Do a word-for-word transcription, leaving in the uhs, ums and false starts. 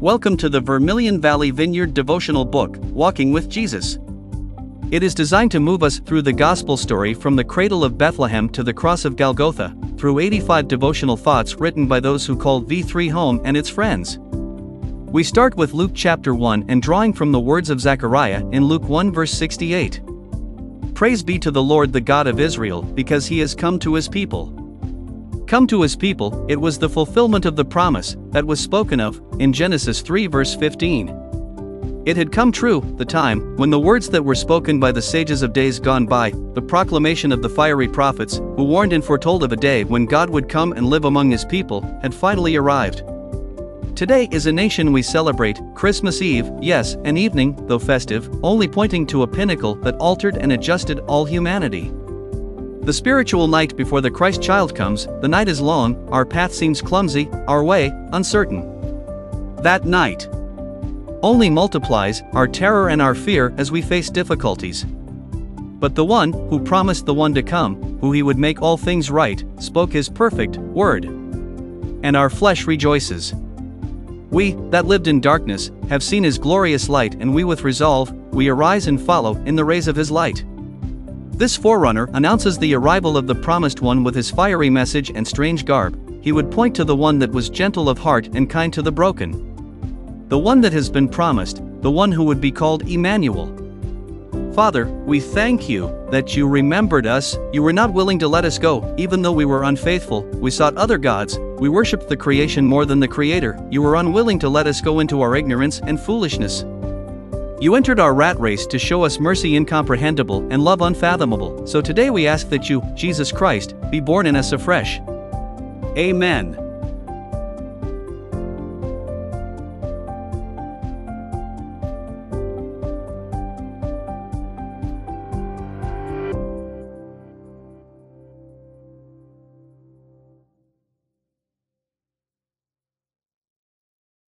Welcome to the Vermilion Valley Vineyard devotional book, Walking with Jesus. It is designed to move us through the gospel story from the cradle of Bethlehem to the cross of Golgotha, through eighty-five devotional thoughts written by those who call V three home and its friends. We start with Luke chapter one and drawing from the words of Zechariah in Luke one verse sixty-eight. Praise be to the Lord the God of Israel, because he has come to his people. Come to his people, it was the fulfillment of the promise that was spoken of in Genesis three verse fifteen. It had come true, the time, when the words that were spoken by the sages of days gone by, the proclamation of the fiery prophets, who warned and foretold of a day when God would come and live among his people, had finally arrived. Today is a nation we celebrate, Christmas Eve, yes, an evening, though festive, only pointing to a pinnacle that altered and adjusted all humanity. The spiritual night before the Christ child comes, the night is long, our path seems clumsy, our way, uncertain. That night only multiplies our terror and our fear as we face difficulties. But the one who promised the one to come, who he would make all things right, spoke his perfect word. And our flesh rejoices. We, that lived in darkness, have seen his glorious light, and we with resolve, we arise and follow in the rays of his light. This forerunner announces the arrival of the promised one with his fiery message and strange garb. He would point to the one that was gentle of heart and kind to the broken. The one that has been promised, the one who would be called Emmanuel. Father, we thank you that you remembered us. You were not willing to let us go, even though we were unfaithful, we sought other gods, we worshipped the creation more than the Creator. You were unwilling to let us go into our ignorance and foolishness. You entered our rat race to show us mercy incomprehensible and love unfathomable. So today we ask that you, Jesus Christ, be born in us afresh. Amen.